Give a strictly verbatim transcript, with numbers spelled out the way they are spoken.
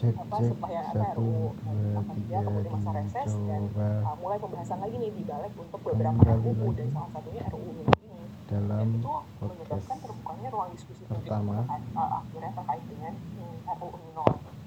cek cek satu dua tiga coba mulai pembahasan lagi nih di balik untuk beberapa R U U dan salah satunya R U U ini dalam podcast pertama akhirnya terkait dengan R U U minor.